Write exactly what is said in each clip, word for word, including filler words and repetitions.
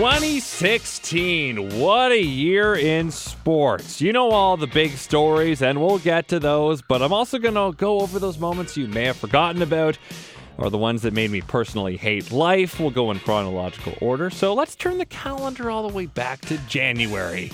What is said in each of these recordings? twenty sixteen, what a year in sports. You know all the big stories, and we'll get to those, but I'm also going to go over those moments you may have forgotten about, or the ones that made me personally hate life. We'll go in chronological order, so let's turn the calendar all the way back to January.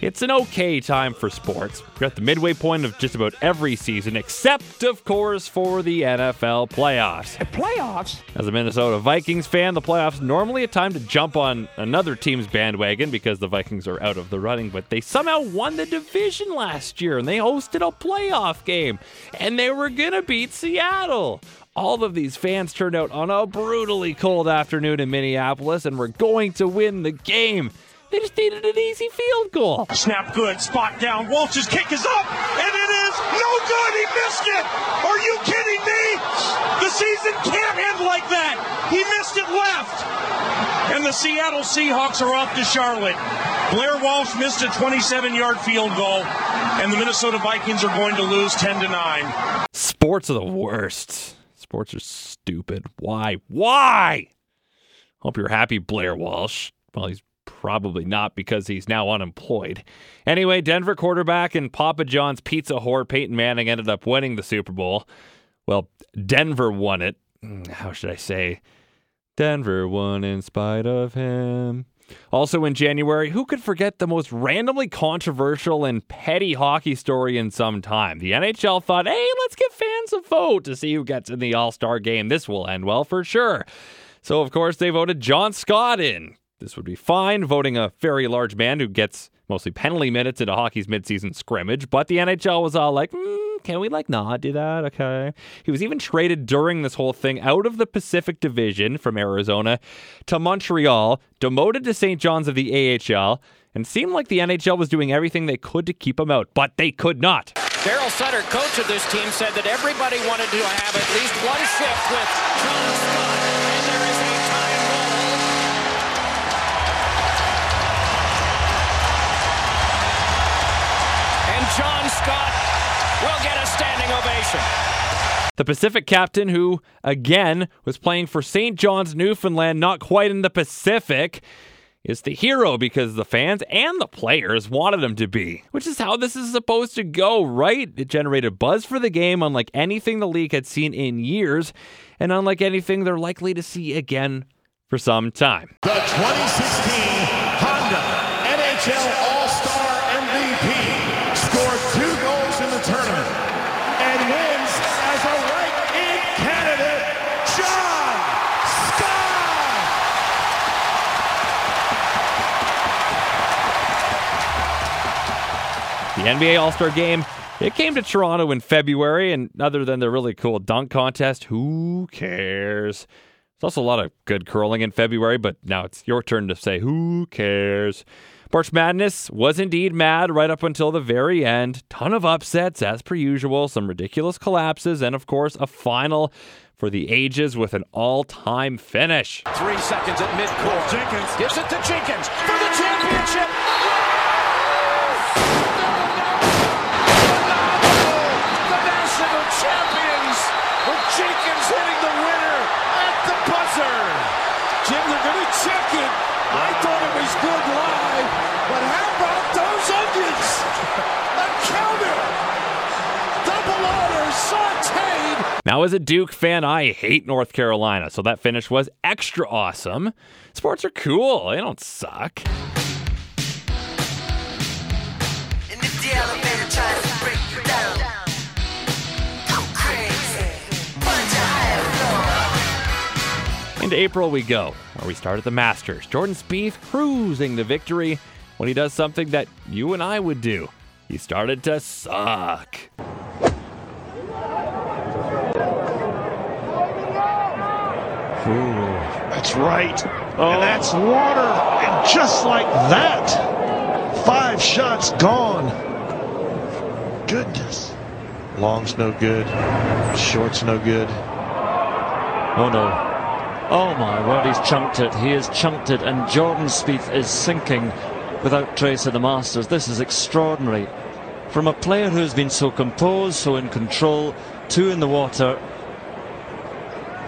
It's an okay time for sports. We're at the midway point of just about every season, except, of course, for the N F L playoffs. The playoffs? As a Minnesota Vikings fan, the playoffs normally a time to jump on another team's bandwagon because the Vikings are out of the running, but they somehow won the division last year, and they hosted a playoff game, and they were going to beat Seattle. All of these fans turned out on a brutally cold afternoon in Minneapolis, and were going to win the game. They just needed an easy field goal. Snap good, spot down, Walsh's kick is up, and it is no good, he missed it! Are you kidding me? The season can't end like that! He missed it left! And the Seattle Seahawks are off to Charlotte. Blair Walsh missed a twenty-seven-yard field goal, and the Minnesota Vikings are going to lose ten to nine. Sports are the worst. Sports are stupid. Why? Why? Hope you're happy, Blair Walsh. Well, he's probably not because he's now unemployed. Anyway, Denver quarterback and Papa John's pizza whore Peyton Manning ended up winning the Super Bowl. Well, Denver won it. How should I say? Denver won in spite of him. Also in January, who could forget the most randomly controversial and petty hockey story in some time? The N H L thought, hey, let's give fans a vote to see who gets in the All-Star game. This will end well for sure. So, of course, they voted John Scott in. This would be fine, voting a very large man who gets mostly penalty minutes into hockey's midseason scrimmage. But the N H L was all like, mm, can we like not do that? Okay. He was even traded during this whole thing out of the Pacific Division from Arizona to Montreal, demoted to Saint John's of the A H L, and seemed like the N H L was doing everything they could to keep him out, but they could not. Darryl Sutter, coach of this team, said that everybody wanted to have at least one shift with John Scott. John Scott will get a standing ovation. The Pacific captain, who, again, was playing for Saint John's, Newfoundland, not quite in the Pacific, is the hero because the fans and the players wanted him to be, which is how this is supposed to go, right? It generated buzz for the game unlike anything the league had seen in years, and unlike anything they're likely to see again for some time. The twenty sixteen Honda N H L The N B A All-Star Game, it came to Toronto in February, and other than the really cool dunk contest, who cares? There's also a lot of good curling in February, but now it's your turn to say, who cares? March Madness was indeed mad right up until the very end. Ton of upsets, as per usual, some ridiculous collapses, and of course, a final for the ages with an all-time finish. Three seconds at midcourt. Jenkins gives it to Jenkins for the championship. Jenkins hitting the winner at the buzzer. Jim, they're going to check it. I thought it was good live, but how about those onions? A counter. Double order, sauteed. Now, as a Duke fan, I hate North Carolina, so that finish was extra awesome. Sports are cool. They don't suck. And if the elevator tries to break you down, into April we go, where we start at the Masters. Jordan Spieth cruising to victory when he does something that you and I would do. He started to suck. Ooh, that's right. Oh. And that's water. And just like that, five shots gone. Goodness. Long's no good. Short's no good. Oh, no. Oh my word, he's chunked it. He has chunked it, and Jordan Spieth is sinking without trace of the Masters. This is extraordinary. From a player who's been so composed, so in control, two in the water,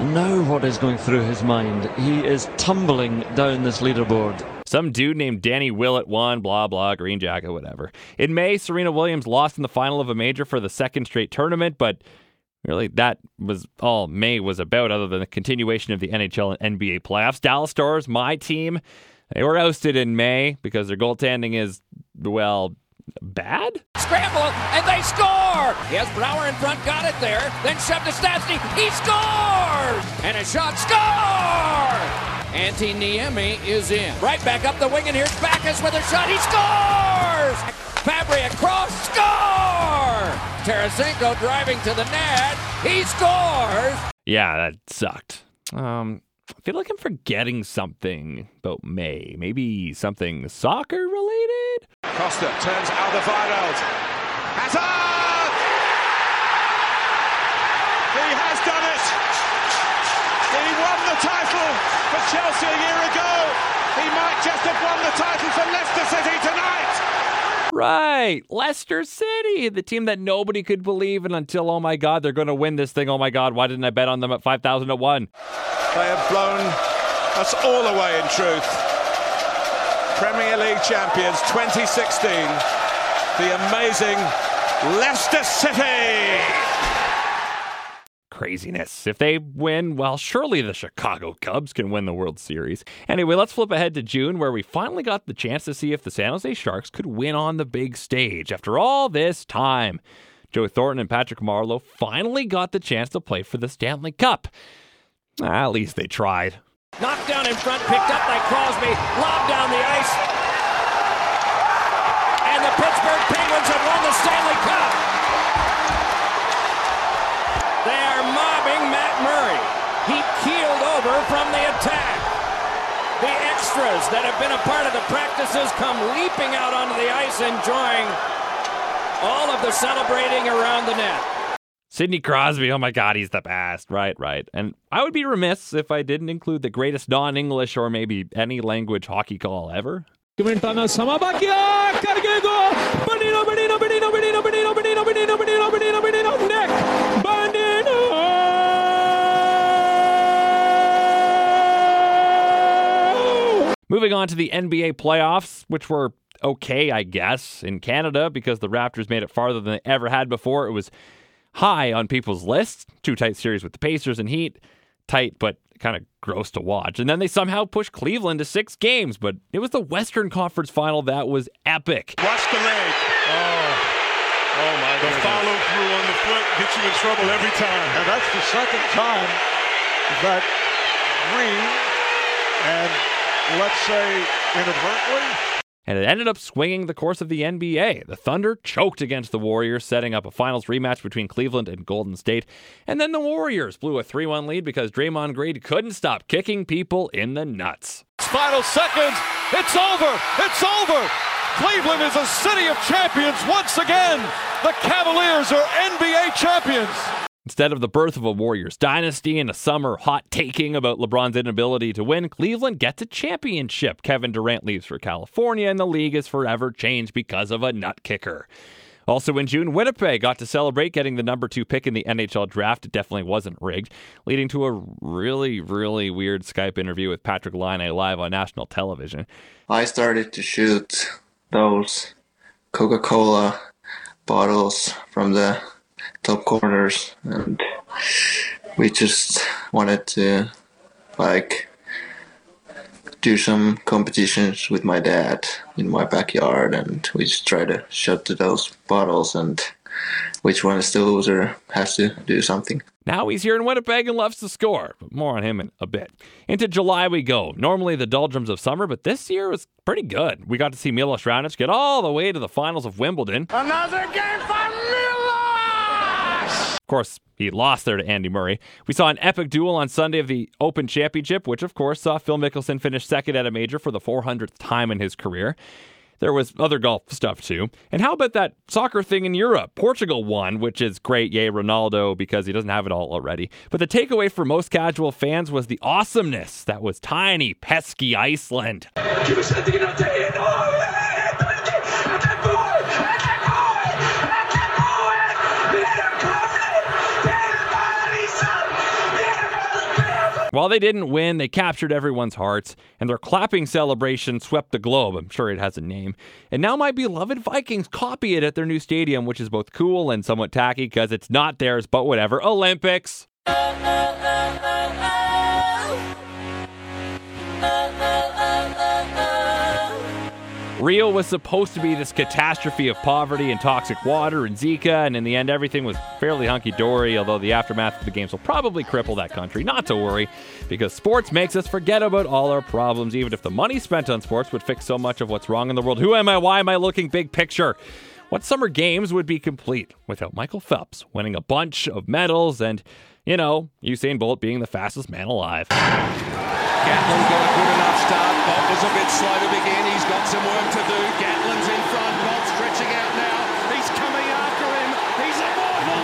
know what is going through his mind. He is tumbling down this leaderboard. Some dude named Danny Willett won, blah, blah, green jacket, whatever. In May, Serena Williams lost in the final of a major for the second straight tournament, but really that was all May was about, other than the continuation of the N H L and N B A playoffs. Dallas Stars, my team, they were ousted in May because their goaltending is, well, bad? Scramble, and they score! Yes, Brower in front, got it there, then shoved to Stastny, he scores! And a shot, score! Antti Niemi is in. Right back up the wing, and here's Backus with a shot. He scores! Fabry across, score! Tarasenko driving to the net. He scores! Yeah, that sucked. Um, I feel like I'm forgetting something about May. Maybe something soccer-related? Costa turns Alderweireld. Hazard! He has done it! He won the title! For Chelsea a year ago, he might just have won the title for Leicester City tonight. Right, Leicester City, the team that nobody could believe in until, oh my God, they're going to win this thing. Oh my God, why didn't I bet on them at five thousand to one? They have blown us all away in truth. Premier League champions twenty sixteen, the amazing Leicester City. Craziness. If they win, well, surely the Chicago Cubs can win the World Series. Anyway, let's flip ahead to June, where we finally got the chance to see if the San Jose Sharks could win on the big stage. After all this time, Joe Thornton and Patrick Marleau finally got the chance to play for the Stanley Cup. At least they tried. Knocked down in front, picked up by Crosby, lobbed down the ice, and the Pittsburgh Penguins have won the Stanley Cup. He keeled over from the attack. The extras that have been a part of the practices come leaping out onto the ice, enjoying all of the celebrating around the net. Sidney Crosby, oh my God, he's the best. Right, right. And I would be remiss if I didn't include the greatest non-English or maybe any language hockey call ever. Moving on to the N B A playoffs, which were okay, I guess, in Canada because the Raptors made it farther than they ever had before. It was high on people's lists. Two tight series with the Pacers and Heat. Tight, but kind of gross to watch. And then they somehow pushed Cleveland to six games, but it was the Western Conference final that was epic. Watch the leg. Oh, oh my God. The follow through on the foot gets you in trouble every time. And that's the second time that Green and... let's say inadvertently. And it ended up swinging the course of the N B A. The Thunder choked against the Warriors, setting up a finals rematch between Cleveland and Golden State. And then the Warriors blew a three one lead because Draymond Green couldn't stop kicking people in the nuts. Final seconds. It's over. It's over. Cleveland is a city of champions once again. The Cavaliers are N B A champions. Instead of the birth of a Warriors dynasty and a summer hot taking about LeBron's inability to win, Cleveland gets a championship. Kevin Durant leaves for California, and the league is forever changed because of a nut kicker. Also in June, Winnipeg got to celebrate getting the number two pick in the N H L draft. It definitely wasn't rigged, leading to a really, really weird Skype interview with Patrick Laine live on national television. I started to shoot those Coca-Cola bottles from the top corners, and we just wanted to like do some competitions with my dad in my backyard, and we just try to shut to those bottles, and which one is the loser has to do something. Now he's here in Winnipeg and loves to score, but more on him in a bit. Into July we go. Normally the doldrums of summer, but this year was pretty good. We got to see Milos Raonic get all the way to the finals of Wimbledon. Another game for Milos! Of course, he lost there to Andy Murray. We saw an epic duel on Sunday of the Open Championship, which of course saw Phil Mickelson finish second at a major for the four hundredth time in his career. There was other golf stuff too. And how about that soccer thing in Europe? Portugal won, which is great. Yay, Ronaldo, because he doesn't have it all already. But the takeaway for most casual fans was the awesomeness that was tiny, pesky Iceland. While they didn't win, they captured everyone's hearts, and their clapping celebration swept the globe. I'm sure it has a name. And now my beloved Vikings copy it at their new stadium, which is both cool and somewhat tacky because it's not theirs, but whatever. Olympics! Oh, oh, oh, oh, oh. Oh, oh, oh, oh, oh. Rio was supposed to be this catastrophe of poverty and toxic water and Zika, and in the end everything was fairly hunky-dory, although the aftermath of the games will probably cripple that country. Not to worry, because sports makes us forget about all our problems, even if the money spent on sports would fix so much of what's wrong in the world. Who am I? Why am I looking big picture? What summer games would be complete without Michael Phelps winning a bunch of medals and, you know, Usain Bolt being the fastest man alive. Gatlin's got a good enough start. Bolt was a bit slow to begin. He's got some work to do. Gatlin's in front. Bolt stretching out now. He's coming after him. He's immortal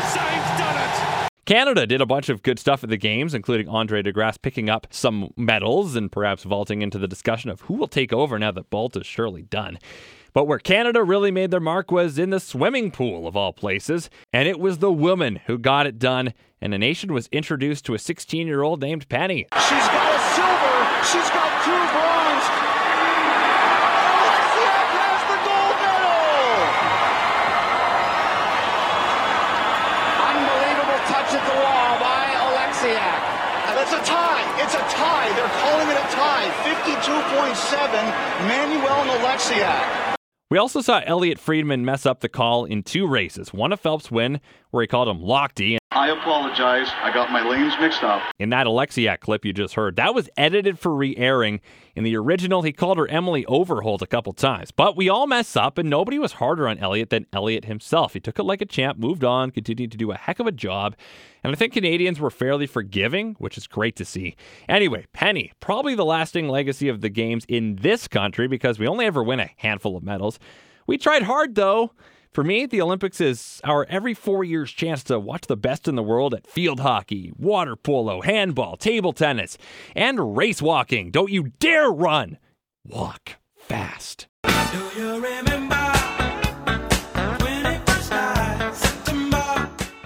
now. Usain's done it. Canada did a bunch of good stuff at the games, including Andre DeGrasse picking up some medals and perhaps vaulting into the discussion of who will take over now that Bolt is surely done. But where Canada really made their mark was in the swimming pool, of all places. And it was the woman who got it done. And the nation was introduced to a sixteen-year-old named Penny. She's got a silver. She's got two bronze. Oleksiak has the gold medal. Unbelievable touch at the wall by Oleksiak. It's a tie. It's a tie. They're calling it a tie. fifty-two point seven, Manuel and Oleksiak. We also saw Elliott Friedman mess up the call in two races. One of Phelps' win, where he called him Lochte. I apologize. I got my lanes mixed up. In that Oleksiak clip you just heard, that was edited for re-airing. In the original, he called her Emily Overholt a couple times. But we all mess up, and nobody was harder on Elliott than Elliott himself. He took it like a champ, moved on, continued to do a heck of a job. And I think Canadians were fairly forgiving, which is great to see. Anyway, Penny, probably the lasting legacy of the games in this country because we only ever win a handful of medals. We tried hard, though. For me, the Olympics is our every four years chance to watch the best in the world at field hockey, water polo, handball, table tennis, and race walking. Don't you dare run. Walk fast. Do you remember?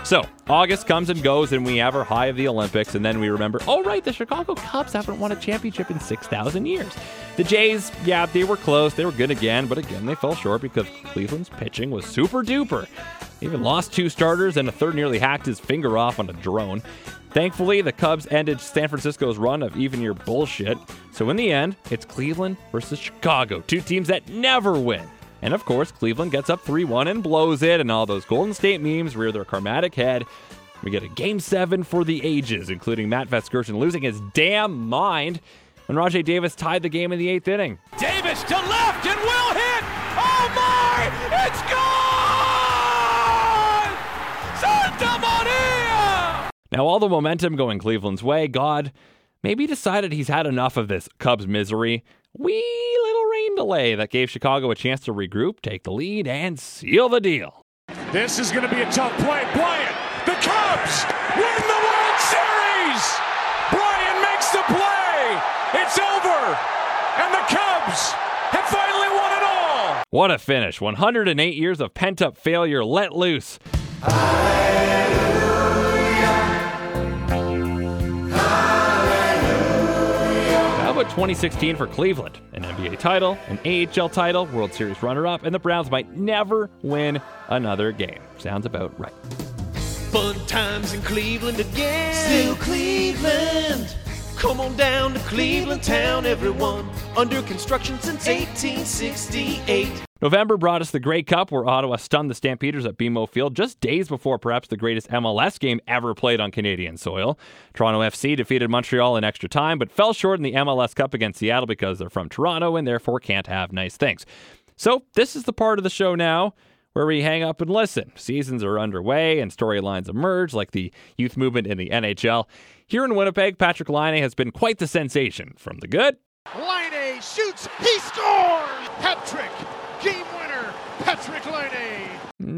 So, August comes and goes, and we have our high of the Olympics, and then we remember, oh, right, the Chicago Cubs haven't won a championship in six thousand years. The Jays, yeah, they were close, they were good again, but again, they fell short because Cleveland's pitching was super-duper. They even lost two starters, and a third nearly hacked his finger off on a drone. Thankfully, the Cubs ended San Francisco's run of even-year bullshit, so in the end, it's Cleveland versus Chicago, two teams that never win. And of course, Cleveland gets up three one and blows it, and all those Golden State memes rear their karmatic head. We get a Game seven for the ages, including Matt Vasgersian losing his damn mind when Rajay Davis tied the game in the eighth inning. Davis to left, and will hit! Oh my! It's gone! Santa Maria! Now all the momentum going Cleveland's way, God maybe decided he's had enough of this Cubs misery. Wee little rain delay that gave Chicago a chance to regroup, take the lead, and seal the deal. This is going to be a tough play. Bryant, the Cubs win the World Series! Bryant makes the play! It's over! And the Cubs have finally won it all! What a finish. one hundred eight years of pent-up failure let loose. Hallelujah. twenty sixteen for Cleveland, an N B A title, an A H L title, World Series runner-up, and the Browns might never win another game. Sounds about right. Fun times in Cleveland again. Still Cleveland. Come on down to Cleveland town, everyone. Under construction since eighteen sixty-eight. November brought us the Grey Cup, where Ottawa stunned the Stampeders at B M O Field just days before perhaps the greatest M L S game ever played on Canadian soil. Toronto F C defeated Montreal in extra time, but fell short in the M L S Cup against Seattle because they're from Toronto and therefore can't have nice things. So this is the part of the show now where we hang up and listen. Seasons are underway and storylines emerge, like the youth movement in the N H L. Here in Winnipeg, Patrick Laine has been quite the sensation. From the good. Laine shoots, he scores! Hat-trick! Game winner, Patrick Laine.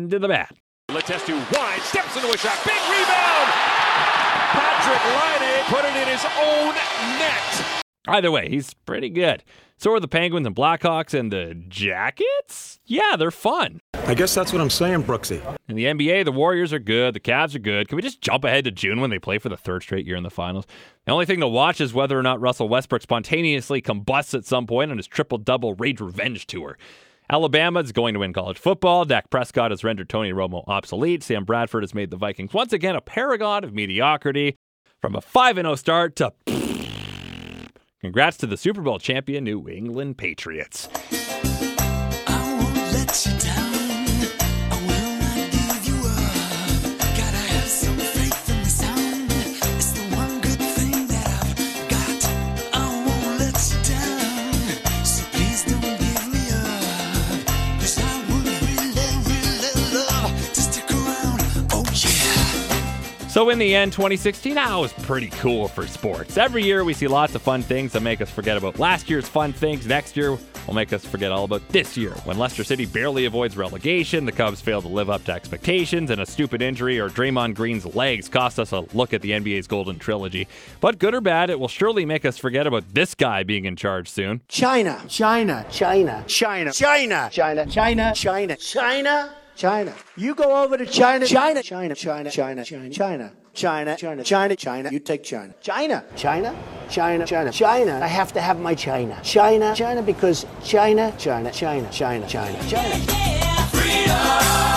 Did the bat. Letestu wide, steps into a shot, big rebound! Patrick Laine put it in his own net. Either way, he's pretty good. So are the Penguins and Blackhawks and the Jackets? Yeah, they're fun. I guess that's what I'm saying, Brooksy. In the N B A, the Warriors are good. The Cavs are good. Can we just jump ahead to June when they play for the third straight year in the finals? The only thing to watch is whether or not Russell Westbrook spontaneously combusts at some point on his triple-double Rage Revenge Tour. Alabama is going to win college football. Dak Prescott has rendered Tony Romo obsolete. Sam Bradford has made the Vikings once again a paragon of mediocrity. From a five and oh start to... Congrats to the Super Bowl champion New England Patriots. I won't let you down. I will not give you up. Gotta have some faith in the sound. It's the one good thing that I've got. I won't let you down. So please don't give me up. Cause I would really, really love to stick around. Oh yeah. So in the end, twenty sixteen, I was pretty cool for sports. Every year we see lots of fun things that make us forget about last year's fun things. Next year will make us forget all about this year. When Leicester City barely avoids relegation, the Cubs fail to live up to expectations, and a stupid injury or Draymond Green's legs cost us a look at the N B A's golden trilogy. But good or bad, it will surely make us forget about this guy being in charge soon. China. China. China. China. China. China. China. China. China. China. You go over to China. China. China. China. China. China. China. China. China. China. China. You take China. China. China. China. China. China. I have to have my China. China. China because China. China. China. China. China. China. Freedom.